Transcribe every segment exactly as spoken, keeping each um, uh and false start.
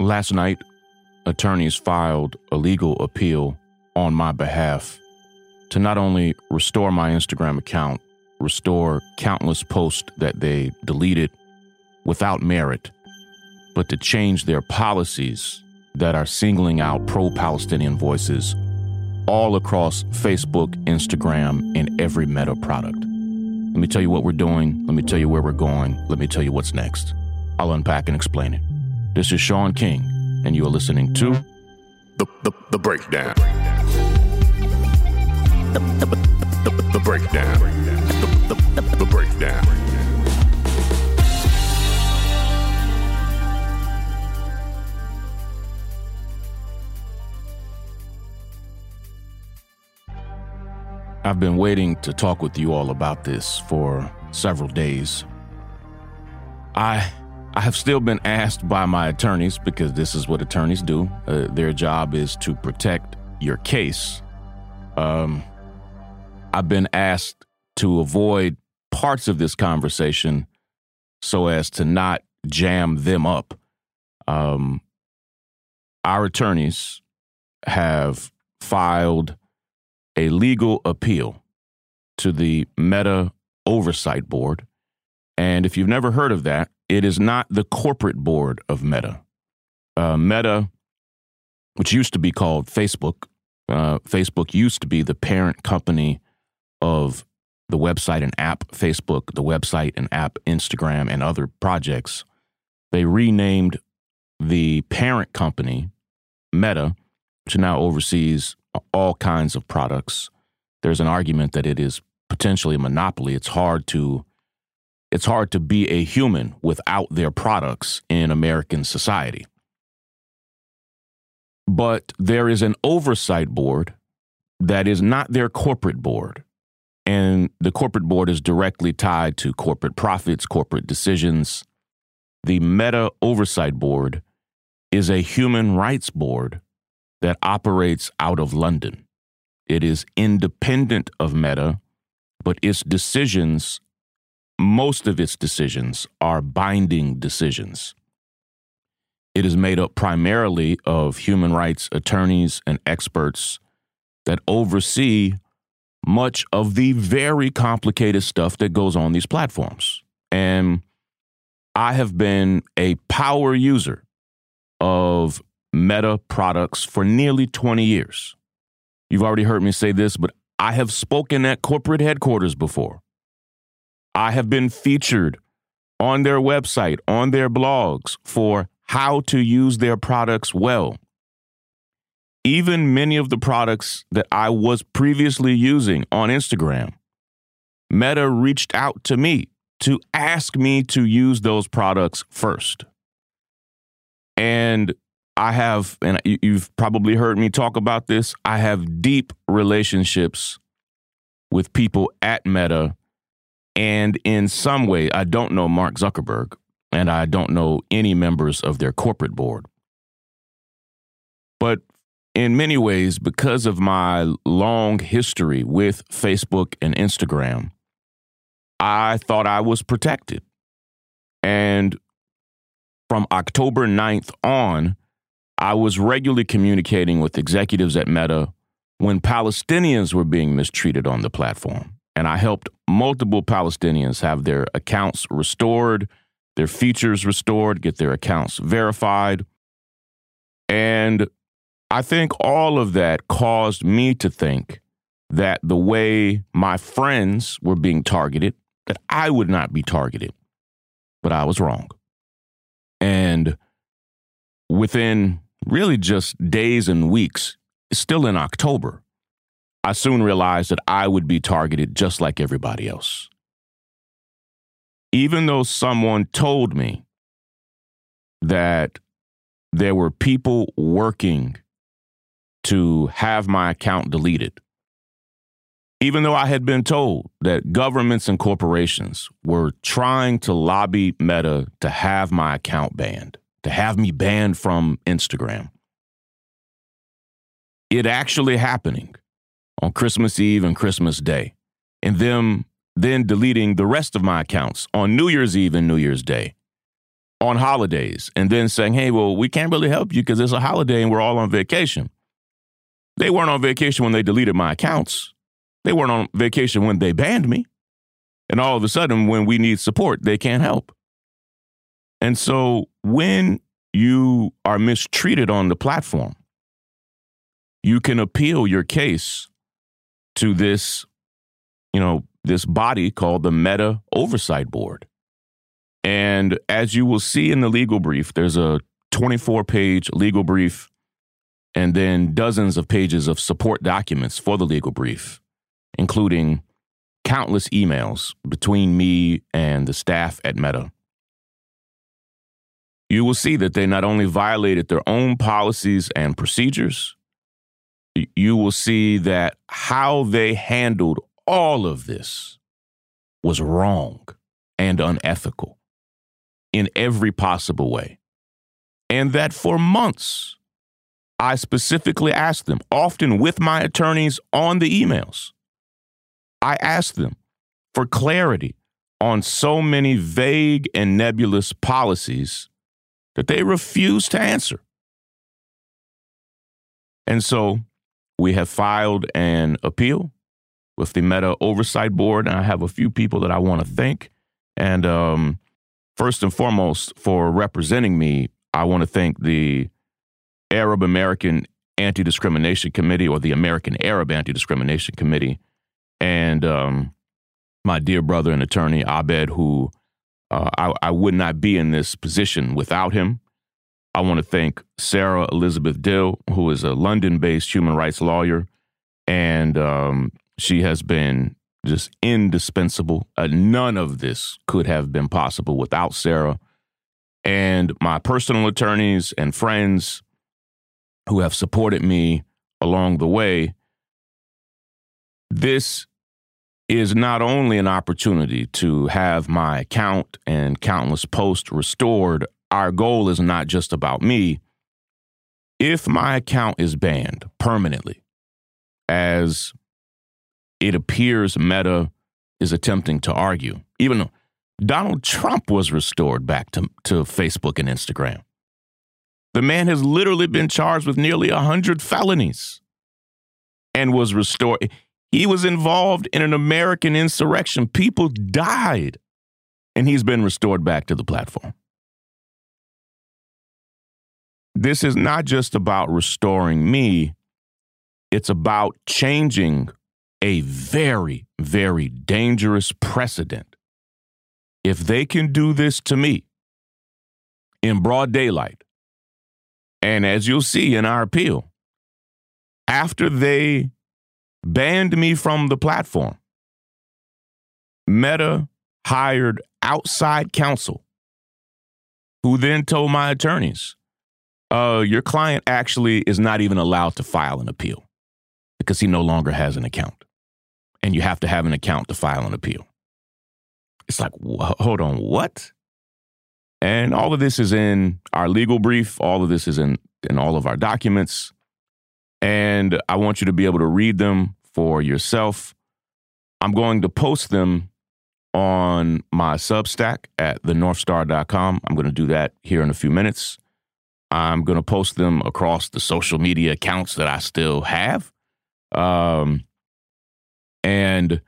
Last night, attorneys filed a legal appeal on my behalf to not only restore my Instagram account, restore countless posts that they deleted without merit, but to change their policies that are singling out pro-Palestinian voices all across Facebook, Instagram, and every Meta product. Let me tell you what we're doing. Let me tell you where we're going. Let me tell you what's next. I'll unpack and explain it. This is Shaun King, and you are listening to The, the, the Breakdown. The, the, the, the, the Breakdown. The, the, the, the Breakdown. I've been waiting to talk with you all about this for several days. I... I have still been asked by my attorneys, because this is what attorneys do. Uh, their job is to protect your case. Um, I've been asked to avoid parts of this conversation so as to not jam them up. Um, our attorneys have filed a legal appeal to the Meta Oversight Board. And if you've never heard of that, it is not the corporate board of Meta. Uh, Meta, which used to be called Facebook, uh, Facebook used to be the parent company of the website and app Facebook, the website and app Instagram, and other projects. They renamed the parent company Meta, which now oversees all kinds of products. There's an argument that it is potentially a monopoly. It's hard to It's hard to be a human without their products in American society. But there is an oversight board that is not their corporate board. And the corporate board is directly tied to corporate profits, corporate decisions. The Meta Oversight Board is a human rights board that operates out of London. It is independent of Meta, but its decisions Most of its decisions are binding decisions. It is made up primarily of human rights attorneys and experts that oversee much of the very complicated stuff that goes on these platforms. And I have been a power user of Meta products for nearly twenty years. You've already heard me say this, but I have spoken at corporate headquarters before. I have been featured on their website, on their blogs, for how to use their products well. Even many of the products that I was previously using on Instagram, Meta reached out to me to ask me to use those products first. And I have, and you've probably heard me talk about this, I have deep relationships with people at Meta. And in some way, I don't know Mark Zuckerberg, and I don't know any members of their corporate board. But in many ways, because of my long history with Facebook and Instagram, I thought I was protected. And from October ninth on, I was regularly communicating with executives at Meta when Palestinians were being mistreated on the platform. And I helped multiple Palestinians have their accounts restored, their features restored, get their accounts verified. And I think all of that caused me to think that the way my friends were being targeted, that I would not be targeted. But I was wrong. And within really just days and weeks, still in October, I soon realized that I would be targeted just like everybody else. Even though someone told me that there were people working to have my account deleted, even though I had been told that governments and corporations were trying to lobby Meta to have my account banned, to have me banned from Instagram. It actually happening on Christmas Eve and Christmas Day, and them then deleting the rest of my accounts on New Year's Eve and New Year's Day, on holidays, and then saying, hey, well, we can't really help you because it's a holiday and we're all on vacation. They weren't on vacation when they deleted my accounts. They weren't on vacation when they banned me. And all of a sudden, when we need support, they can't help. And so when you are mistreated on the platform, you can appeal your case to this, you know, this body called the Meta Oversight Board. And as you will see in the legal brief, there's a twenty-four page legal brief and then dozens of pages of support documents for the legal brief, including countless emails between me and the staff at Meta. You will see that they not only violated their own policies and procedures, you will see that how they handled all of this was wrong and unethical in every possible way. And that for months, I specifically asked them, often with my attorneys on the emails, I asked them for clarity on so many vague and nebulous policies that they refused to answer. And so we have filed an appeal with the Meta Oversight Board, and I have a few people that I want to thank. And um, first and foremost, for representing me, I want to thank the Arab American Anti-Discrimination Committee, or the American Arab Anti-Discrimination Committee, and um, my dear brother and attorney, Abed, who uh, I, I would not be in this position without him. I want to thank Sarah Elizabeth Dill, who is a London-based human rights lawyer, and um, she has been just indispensable. Uh, none of this could have been possible without Sarah. And my personal attorneys and friends who have supported me along the way. This is not only an opportunity to have my account and countless posts restored. Our goal is not just about me. If my account is banned permanently, as it appears Meta is attempting to argue, even though Donald Trump was restored back to, to Facebook and Instagram. The man has literally been charged with nearly one hundred felonies and was restored. He was involved in an American insurrection. People died, and he's been restored back to the platform. This is not just about restoring me. It's about changing a very, very dangerous precedent. If they can do this to me in broad daylight, and as you'll see in our appeal, after they banned me from the platform, Meta hired outside counsel who then told my attorneys, uh, your client actually is not even allowed to file an appeal because he no longer has an account, and you have to have an account to file an appeal. It's like, hold on, what? And all of this is in our legal brief. All of this is in, in all of our documents. And I want you to be able to read them for yourself. I'm going to post them on my Substack at the north star dot com. I'm going to do that here in a few minutes. I'm going to post them across the social media accounts that I still have. Um, and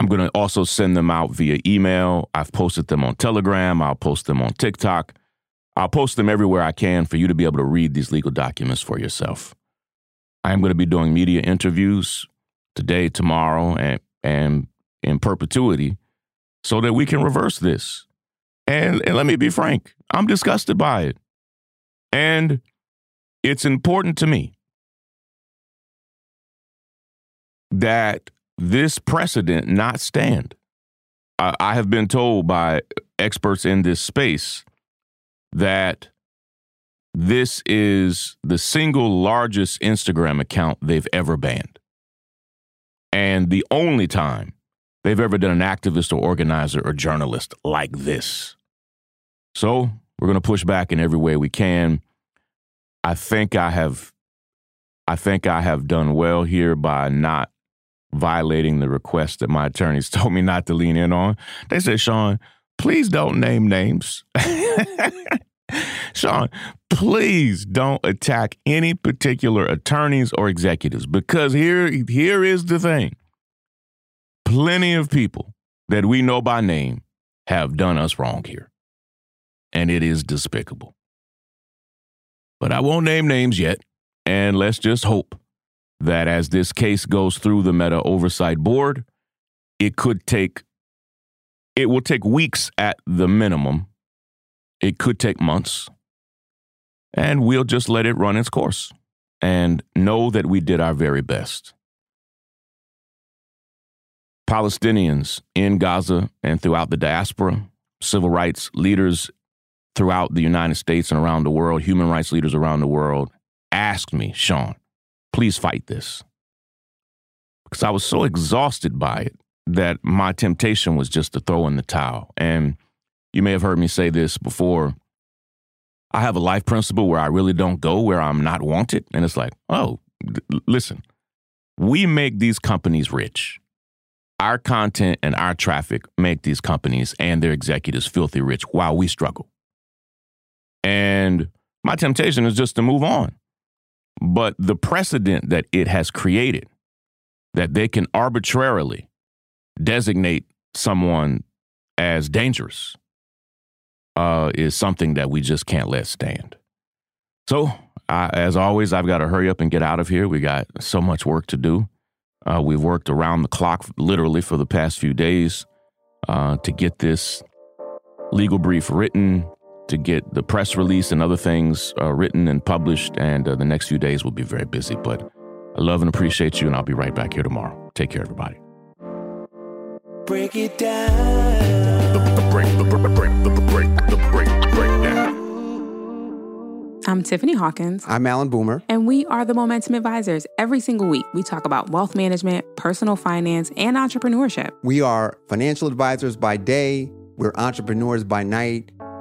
I'm going to also send them out via email. I've posted them on Telegram. I'll post them on TikTok. I'll post them everywhere I can for you to be able to read these legal documents for yourself. I am going to be doing media interviews today, tomorrow, and, and in perpetuity so that we can reverse this. And, and let me be frank, I'm disgusted by it. And it's important to me that this precedent not stand. I, I have been told by experts in this space that this is the single largest Instagram account they've ever banned. And the only time they've ever done an activist or organizer or journalist like this. So we're going to push back in every way we can. I think I have I think I have done well here by not violating the request that my attorneys told me not to lean in on. They said, Shaun, please don't name names. Shaun, please don't attack any particular attorneys or executives, because here, here is the thing. Plenty of people that we know by name have done us wrong here, and it is despicable. But I won't name names yet, and let's just hope that as this case goes through the Meta Oversight Board, it could take, it will take weeks at the minimum. It could take months. And we'll just let it run its course and know that we did our very best. Palestinians in Gaza and throughout the diaspora, civil rights leaders throughout the United States and around the world, human rights leaders around the world, asked me, Shaun, please fight this. Because I was so exhausted by it that my temptation was just to throw in the towel. And you may have heard me say this before. I have a life principle where I really don't go where I'm not wanted. And it's like, oh, th- listen, we make these companies rich. Our content and our traffic make these companies and their executives filthy rich while we struggle. And my temptation is just to move on. But the precedent that it has created, that they can arbitrarily designate someone as dangerous, Uh, is something that we just can't let stand. So, I, as always, I've got to hurry up and get out of here. We got so much work to do. Uh, we've worked around the clock, literally, for the past few days uh, to get this legal brief written, to get the press release and other things uh, written and published, and uh, the next few days will be very busy. But I love and appreciate you, and I'll be right back here tomorrow. Take care, everybody. Break it down. The, the break, the break, the break, the break, breakdown. I'm Tiffany Hawkins. I'm Alan Boomer. And we are the Momentum Advisors. Every single week, we talk about wealth management, personal finance, and entrepreneurship. We are financial advisors by day. We're entrepreneurs by night.